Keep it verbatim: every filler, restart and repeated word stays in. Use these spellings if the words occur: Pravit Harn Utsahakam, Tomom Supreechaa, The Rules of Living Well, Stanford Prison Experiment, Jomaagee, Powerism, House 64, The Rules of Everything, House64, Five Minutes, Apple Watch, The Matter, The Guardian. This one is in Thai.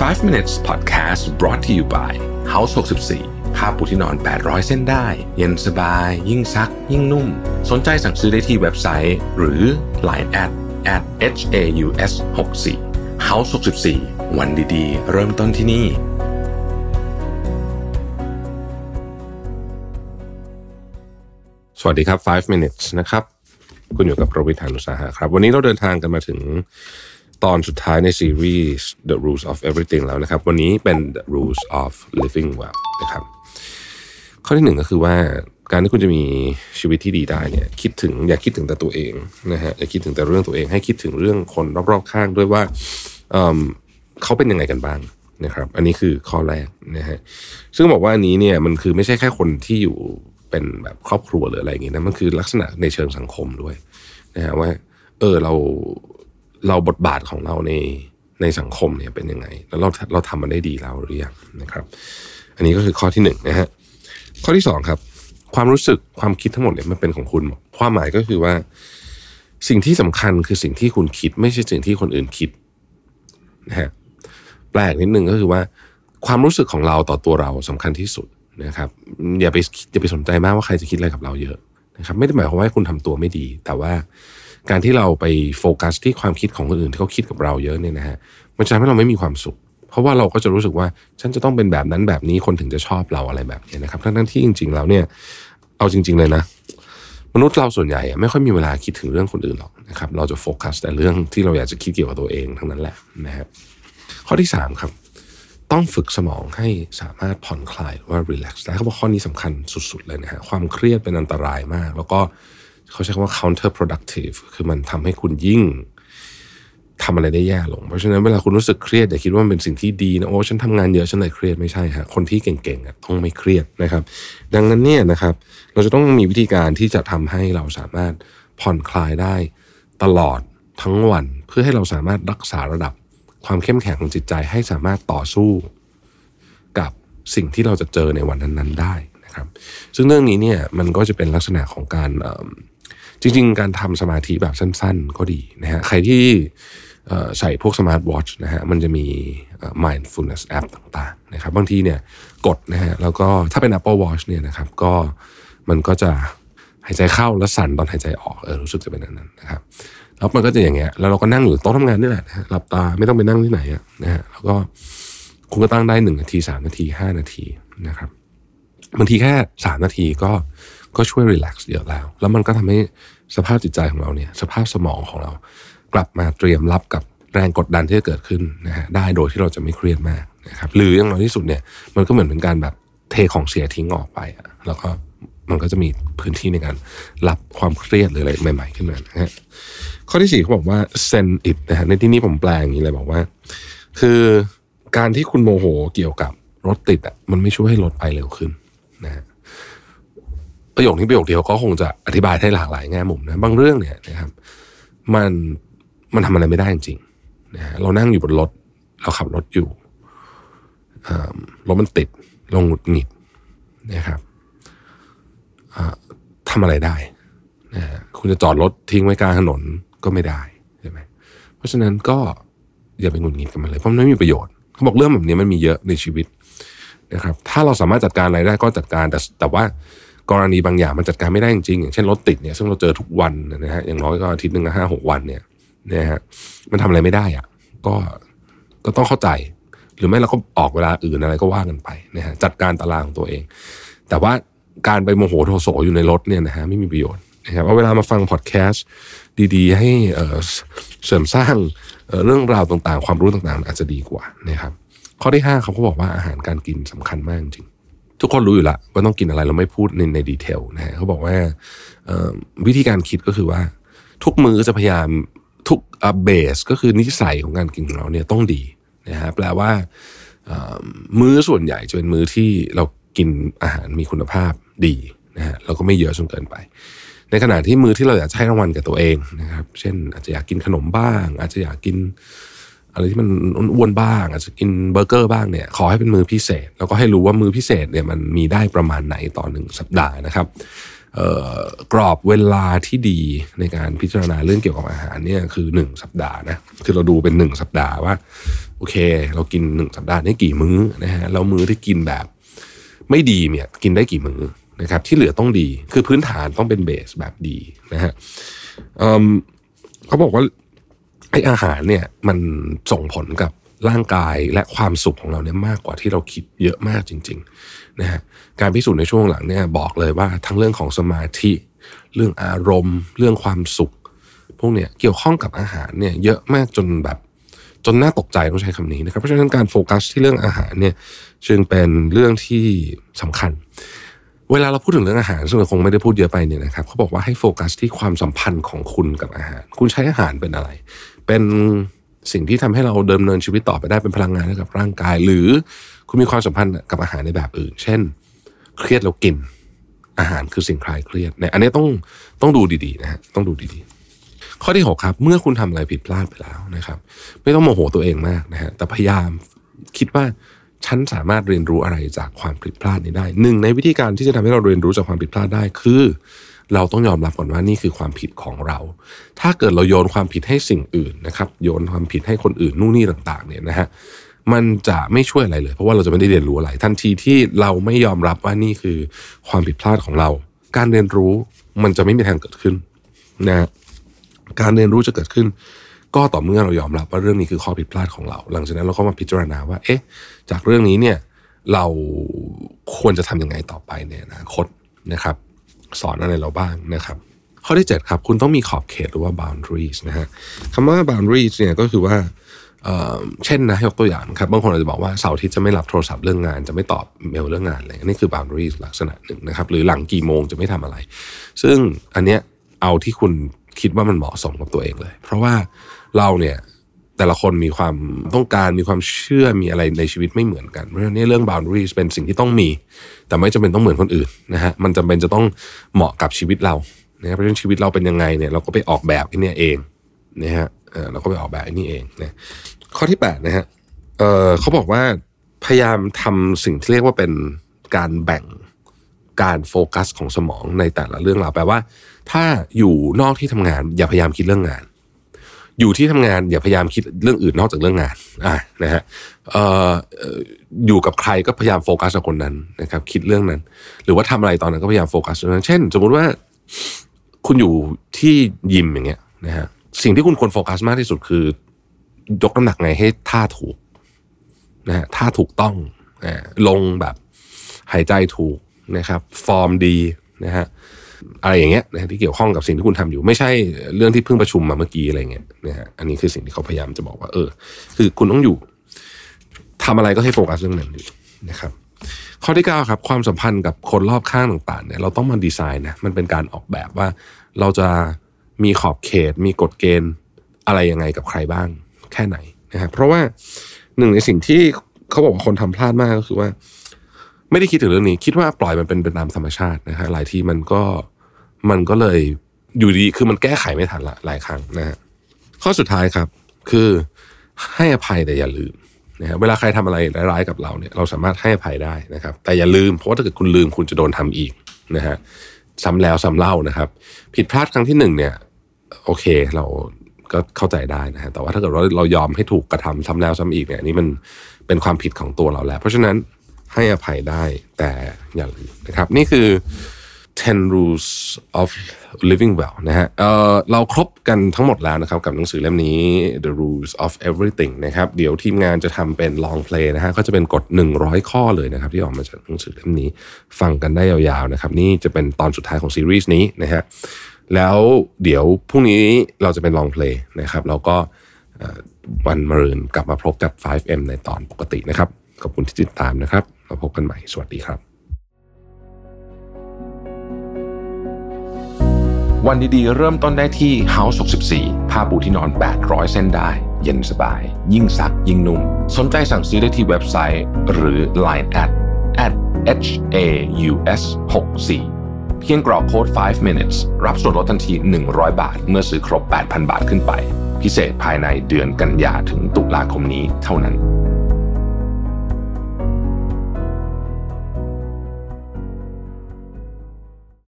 ไฟว์ มินิทส์ Podcast brought to you by เฮาส์ หกสิบสี่ ผ้าปูที่นอนแปดร้อยเส้นได้เย็นสบายยิ่งซักยิ่งนุ่มสนใจสั่งซื้อได้ที่เว็บไซต์หรือ ไลน์ at at เอช เอ ยู เอส หกสิบสี่ เฮาส์ หกสิบสี่ วันดีๆเริ่มต้นที่นี่สวัสดีครับ ไฟว์ มินิทส์ นะครับคุณอยู่กับประวิทย์ หาญอุตสาหะครับวันนี้เราเดินทางกันมาถึงตอนสุดท้ายในซีรีส์ The Rules of Everything แล้วนะครับวันนี้เป็น The Rules of Living Well นะครับข้อที่หนึ่งก็คือว่าการที่คุณจะมีชีวิตที่ดีได้เนี่ยคิดถึงอย่าคิดถึงแต่ตัวเองนะฮะอย่าคิดถึงแต่เรื่องตัวเองให้คิดถึงเรื่องคนรอบๆข้างด้วยว่า เอ่อ เขาเป็นยังไงกันบ้างนะครับอันนี้คือข้อแรกนะฮะซึ่งบอกว่าอันนี้เนี่ยมันคือไม่ใช่แค่คนที่อยู่เป็นแบบครอบครัวหรืออะไรอย่างงี้นะมันคือลักษณะในเชิงสังคมด้วยนะฮะว่าเออเราเราบทบาทของเราในในสังคมเนี่ยเป็นยังไงแล้วเราเราทำมันได้ดีแล้วหรือยังนะครับอันนี้ก็คือข้อที่หนึ่งนะฮะข้อที่สองครับความรู้สึกความคิดทั้งหมดเนี่ยมันเป็นของคุณความหมายก็คือว่าสิ่งที่สำคัญคือสิ่งที่คุณคิดไม่ใช่สิ่งที่คนอื่นคิดนะฮะแปลกนิดนึงก็คือว่าความรู้สึกของเราต่อตัวเราสำคัญที่สุดนะครับอย่าไปอย่าไปสนใจมากว่าใครจะคิดอะไรกับเราเยอะนะครับไม่ได้หมายความว่าคุณทำตัวไม่ดีแต่ว่าการที่เราไปโฟกัสที่ความคิดของคนอื่นที่เขาคิดกับเราเยอะเนี่ยนะฮะมันจะทำให้เราไม่มีความสุขเพราะว่าเราก็จะรู้สึกว่าฉันจะต้องเป็นแบบนั้นแบบนี้คนถึงจะชอบเราอะไรแบบนี้นะครับทั้งๆที่จริงๆแล้วเนี่ยเอาจริงๆเลยนะมนุษย์เราส่วนใหญ่ไม่ค่อยมีเวลาคิดถึงเรื่องคนอื่นหรอกนะครับเราจะโฟกัสแต่เรื่องที่เราอยากจะคิดเกี่ยวกับตัวเองทั้งนั้นแหละนะฮะข้อที่สามครับต้องฝึกสมองให้สามารถผ่อนคลายหรือว่ารีแลกซ์ได้เขาบอกข้อนี้สำคัญสุดๆเลยนะฮะความเครียดเป็นอันตรายมากแล้วก็เขาใช้คำว่า counterproductive คือมันทำให้คุณยิ่งทำอะไรได้แย่ลงเพราะฉะนั้นเวลาคุณรู้สึกเครียดอย่าคิดว่ามันเป็นสิ่งที่ดีนะโอ้ฉันทำงานเยอะฉันเลยเครียดไม่ใช่ฮะคนที่เก่งๆต้องไม่เครียดนะครับดังนั้นเนี่ยนะครับเราจะต้องมีวิธีการที่จะทำให้เราสามารถผ่อนคลายได้ตลอดทั้งวันเพื่อให้เราสามารถรักษาระดับความเข้มแข็งของจิตใจให้สามารถต่อสู้กับสิ่งที่เราจะเจอในวันนั้นๆได้นะครับซึ่งเรื่องนี้เนี่ยมันก็จะเป็นลักษณะของการจริงๆการทำสมาธิแบบสั้นๆก็ดีนะฮะใครที่ใส่พวกสมาร์ทวอทช์นะฮะมันจะมี mindfulness app ต่างๆนะครับบางทีเนี่ยกดนะฮะแล้วก็ถ้าเป็น Apple Watch เนี่ยนะครับก็มันก็จะหายใจเข้าแล้วสั่นตอนหายใจออกเออรู้สึกจะเป็นแบบนั้นนะครับแล้วมันก็จะอย่างเงี้ยแล้วเราก็นั่งอยู่โต๊ะทำงานนี่แหละหลับตาไม่ต้องไปนั่งที่ไหนนะฮะแล้วก็คุณก็ตั้งได้หนึ่งนาทีสามนาทีห้านาทีนะครับบางทีแค่สามนาทีก็ก็ช่วยรีแลกซ์เยอะแล้วแล้วมันก็ทำให้สภาพจิตใจของเราเนี่ยสภาพสมองของเรากลับมาเตรียมรับกับแรงกดดันที่จะเกิดขึ้นนะฮะได้โดยที่เราจะไม่เครียดมากนะครับหรืออย่างน้อยที่สุดเนี่ยมันก็เหมือนเป็นการแบบเทของเสียทิ้งออกไปแล้วก็มันก็จะมีพื้นที่ในการรับความเครียดหรืออะไรใหม่ๆขึ้นมานะฮะข้อที่สี่เขาบอกว่า send it นะฮะในที่นี้ผมแปลอย่างนี้เลยบอกว่าคือการที่คุณโมโหเกี่ยวกับรถติดอ่ะมันไม่ช่วยให้รถไปเร็วขึ้นนะฮะประโยคนี้ประโยคเดียวก็คงจะอธิบายได้หลากหลายแง่มุมนะบางเรื่องเนี่ยนะครับมันมันทำอะไรไม่ได้จริงๆนะฮะเรานั่งอยู่บนรถเราขับรถอยู่รถมันติดเราหงุดหงิดนะครับทำอะไรได้นะฮะคุณจะจอดรถทิ้งไว้กลางถนนก็ไม่ได้ใช่ไหมเพราะฉะนั้นก็อย่าไปหงุดหงิดกันมันเลยเพราะมันไม่มีประโยชน์เขาบอกเรื่องแบบนี้มันมีเยอะในชีวิตนะครับถ้าเราสามารถจัดการอะไรได้ก็จัดการแต่แต่ว่ากรณีบางอย่างมันจัดการไม่ได้จริงๆอย่างเช่นรถติดเนี่ยซึ่งเราเจอทุกวันนะฮะอย่างน้อยก็อาทิตย์นึงก็ห้าหกวันเนี่ยนะฮะมันทำอะไรไม่ได้อ่ะก็ก็ต้องเข้าใจหรือไม่เราก็ออกเวลาอื่นอะไรก็ว่ากันไปนะฮะจัดการตารางของตัวเองแต่ว่าการไปโมโหโทโสอยู่ในรถเนี่ยนะฮะไม่มีประโยชน์นะครับเอาเวลามาฟังพอดแคสต์ดีๆให้เสริมสร้างเรื่องราวต่างๆความรู้ต่างๆอาจจะดีกว่านะครับข้อที่ห้าเขาบอกว่าอาหารการกินสำคัญมากจริงทุกคนรู้อยู่แล้วว่าต้องกินอะไรเราไม่พูดในในดีเทลนะฮะเขาบอกว่าวิธีการคิดก็คือว่าทุกมื้อจะพยายามทุกเบสก็คือนิสัยของการกินของเราเนี่ยต้องดีนะฮะแปลว่ามื้อส่วนใหญ่จะเป็นมื้อที่เรากินอาหารมีคุณภาพดีนะฮะแล้วก็ไม่เยอะจนเกินไปในขณะที่มื้อที่เราอยากให้รางวัลกับตัวเองนะครับเช่นอาจจะอยากกินขนมบ้างอาจจะอยากกินอะไรที่มันอ้วนบ้างอาจจะกินเบอร์เกอร์บ้างเนี่ยขอให้เป็นมื้อพิเศษแล้วก็ให้รู้ว่ามื้อพิเศษเนี่ยมันมีได้ประมาณไหนต่อหนึ่งสัปดาห์นะครับ กรอบเวลาที่ดีในการพิจารณาเรื่องเกี่ยวกับอาหารเนี่ยคือหนึ่งสัปดาห์นะคือเราดูเป็นหนึ่งสัปดาห์ว่าโอเคเรากินหนึ่งสัปดาห์ได้กี่มื้อนะฮะแล้วมื้อที่กินแบบไม่ดีเนี่ยกินได้กี่มื้อนะครับที่เหลือต้องดีคือพื้นฐานต้องเป็นเบสแบบดีนะฮะเอ่อเขาบอกว่าไอ้อาหารเนี่ยมันส่งผลกับร่างกายและความสุขของเราเนี่ยมากกว่าที่เราคิดเยอะมากจริงๆนะฮะการพิสูจน์ในช่วงหลังเนี่ยบอกเลยว่าทั้งเรื่องของสมาธิเรื่องอารมณ์เรื่องความสุขพวกเนี่ยเกี่ยวข้องกับอาหารเนี่ยเยอะมากจนแบบจนน่าตกใจต้องใช้คำนี้นะครับเพราะฉะนั้นการโฟกัสที่เรื่องอาหารเนี่ยจึงเป็นเรื่องที่สำคัญเวลาเราพูดถึงเรื่องอาหารซึ่งเราคงไม่ได้พูดเยอะไปเนี่ยนะครับเขาบอกว่าให้โฟกัสที่ความสัมพันธ์ของคุณกับอาหารคุณใช้อาหารเป็นอะไรเป็นสิ่งที่ทำให้เราดำเนินชีวิตต่อไปได้เป็นพลังงานให้กับร่างกายหรือคุณมีความสัมพันธ์กับอาหารในแบบอื่นเช่นเครียดเรากินอาหารคือสิ่งคลายเครียดเนี่ยอันนี้ต้องต้องดูดีๆนะฮะต้องดูดีๆข้อที่หกครับเมื่อคุณทำอะไรผิดพลาดไปแล้วนะครับไม่ต้องโมโหตัวเองมากนะฮะแต่พยายามคิดว่าฉันสามารถเรียนรู้อะไรจากความผิดพลาดนี้ได้หนึ่งในวิธีการที่จะทำให้เราเรียนรู้จากความผิดพลาดได้คือเราต้องยอมรับก่อนว่านี่คือความผิดของเราถ้าเกิดเราโยนความผิดให้สิ่งอื่นนะครับโยนความผิดให้คนอื่นนู่นนี่ต่างๆเนี่ยนะฮะมันจะไม่ช่วยอะไรเลยเพราะว่าเราจะไม่ได้เรียนรู้อะไรทันทีที่เราไม่ยอมรับว่านี่คือความผิดพลาดของเราการเรียนรู้มันจะไม่มีทางเกิดขึ้นนะการเรียนรู้จะเกิดขึ้นก็ต่อเมื่อเรายอมรับว่าเรื่องนี้คือข้อผิดพลาดของเราหลังจากนั้นเราก็มาพิจารณาว่าเอ๊ะจากเรื่องนี้เนี่ยเราควรจะทำยังไงต่อไปเนี่ยนะคดนะครับสอนอะไรเราบ้างนะครับข้อที่เจ็ดครับคุณต้องมีขอบเขตหรือว่า boundaries นะฮะคำว่า boundaries เนี่ยก็คือว่า เอ่อ เช่นนะยกตัวอย่างครับบางคนอาจจะบอกว่าเสาร์อาทิตย์จะไม่รับโทรศัพท์เรื่องงานจะไม่ตอบเมลเรื่องงานอะไรนี่คือ boundaries ลักษณะหนึ่งนะครับหรือหลังกี่โมงจะไม่ทำอะไรซึ่งอันเนี้ยเอาที่คุณคิดว่ามันเหมาะสมกับตัวเองเลยเพราะว่าเราเนี่ยแต่ละคนมีความต้องการมีความเชื่อมีอะไรในชีวิตไม่เหมือนกันเพราะฉะนั้นเรื่อง boundaries เป็นสิ่งที่ต้องมีแต่ไม่จำเป็นต้องเหมือนคนอื่นนะฮะมันจำเป็นจะต้องเหมาะกับชีวิตเรานะเพราะฉะนั้นชีวิตเราเป็นยังไงเนี่ยเราก็ไปออกแบบไอ้นี่เองนะฮะเออเราก็ไปออกแบบไอ้นี่เองนะข้อที่แปดนะฮะเออเขาบอกว่าพยายามทำสิ่งที่เรียกว่าเป็นการแบ่งการโฟกัสของสมองในแต่ละเรื่องเราแปลว่าถ้าอยู่นอกที่ทำงานอย่าพยายามคิดเรื่องงานอยู่ที่ทำงานอย่าพยายามคิดเรื่องอื่นนอกจากเรื่องงานอ่ะนะฮะเอ่ออยู่กับใครก็พยายามโฟกัสกับคนนั้นนะครับคิดเรื่องนั้นหรือว่าทำอะไรตอนนั้นก็พยายามโฟกัสเรื่องนั้นเช่นสมมุติว่าคุณอยู่ที่ยิมอย่างเงี้ยนะฮะสิ่งที่คุณควรโฟกัสมากที่สุดคือยกน้ำหนักไงให้ท่าถูกนะฮะท่าถูกต้องอ่าลงแบบหายใจถูกนะครับฟอร์มดีนะฮะอะไรอย่างเงี้ยนะที่เกี่ยวข้องกับสิ่งที่คุณทำอยู่ไม่ใช่เรื่องที่เพิ่งประชุมมาเมื่อกี้อะไรเงี้ยนะฮะอันนี้คือสิ่งที่เขาพยายามจะบอกว่าเออคือคุณต้องอยู่ทำอะไรก็ให้โฟกัสเรื่องนั้นนะครับข้อที่เก้าครับความสัมพันธ์กับคนรอบข้างต่างๆเนี่ยเราต้องมาดีไซน์นะมันเป็นการออกแบบว่าเราจะมีขอบเขตมีกฎเกณฑ์อะไรยังไงกับใครบ้างแค่ไหนนะฮะเพราะว่าหนึ่งในสิ่งที่เขาบอกว่าคนทำพลาดมากก็คือว่าไม่ได้คิดถึงเรื่องนี้คิดว่าปล่อยมันเป็นไปตามธรรมชาตินะฮะหลายที่มันก็มันก็เลยอยู่ดีคือมันแก้ไขไม่ทันละหลายครั้งนะฮะข้อสุดท้ายครับคือให้อภัยแต่อย่าลืมนะฮะเวลาใครทำอะไรร้ายๆกับเราเนี่ยเราสามารถให้อภัยได้นะครับแต่อย่าลืมเพราะว่าถ้าเกิดคุณลืมคุณจะโดนทำอีกนะฮะซ้ำแล้วซ้ำเล่านะครับผิดพลาดครั้งที่หนึ่งเนี่ยโอเคเราก็เข้าใจได้นะฮะแต่ว่าถ้าเกิดเราเรายอมให้ถูกกระทำซ้ำแล้วซ้ำอีกเนี่ยนี่มันเป็นความผิดของตัวเราแล้วเพราะฉะนั้นให้อภัยได้แต่อย่าลืมนะครับนี่คือสิบ Rules of Living Well นะฮะ เอ่อ เราครบกันทั้งหมดแล้วนะครับกับหนังสือเล่มนี้ The Rules of Everything นะครับเดี๋ยวทีมงานจะทำเป็น long play นะฮะก็จะเป็นกฎหนึ่งร้อยข้อเลยนะครับที่ออกมาจากหนังสือเล่มนี้ฟังกันได้ยาวๆนะครับนี่จะเป็นตอนสุดท้ายของซีรีส์นี้นะฮะแล้วเดี๋ยวพรุ่งนี้เราจะเป็น long play นะครับแล้วก็วันมะรืนกลับมาพบกับ ไฟว์เอ็ม ในตอนปกตินะครับขอบคุณที่ติดตามนะครับเราพบกันใหม่สวัสดีครับวันดีๆเริ่มต้นได้ที่ House หกสิบสี่ ผ้าปูที่นอน แปดร้อย เส้นได้เย็นสบายยิ่งซักยิ่งนุ่มสนใจสั่งซื้อได้ที่เว็บไซต์หรือ ไลน์ at at haus หกสิบสี่ เพียงกรอกโค้ด ไฟว์ minutes รับส่วนลดทันที หนึ่งร้อย บาทเมื่อซื้อครบ แปดพัน บาทขึ้นไปพิเศษภายในเดือนกันยาถึงตุลาคมนี้เท่านั้น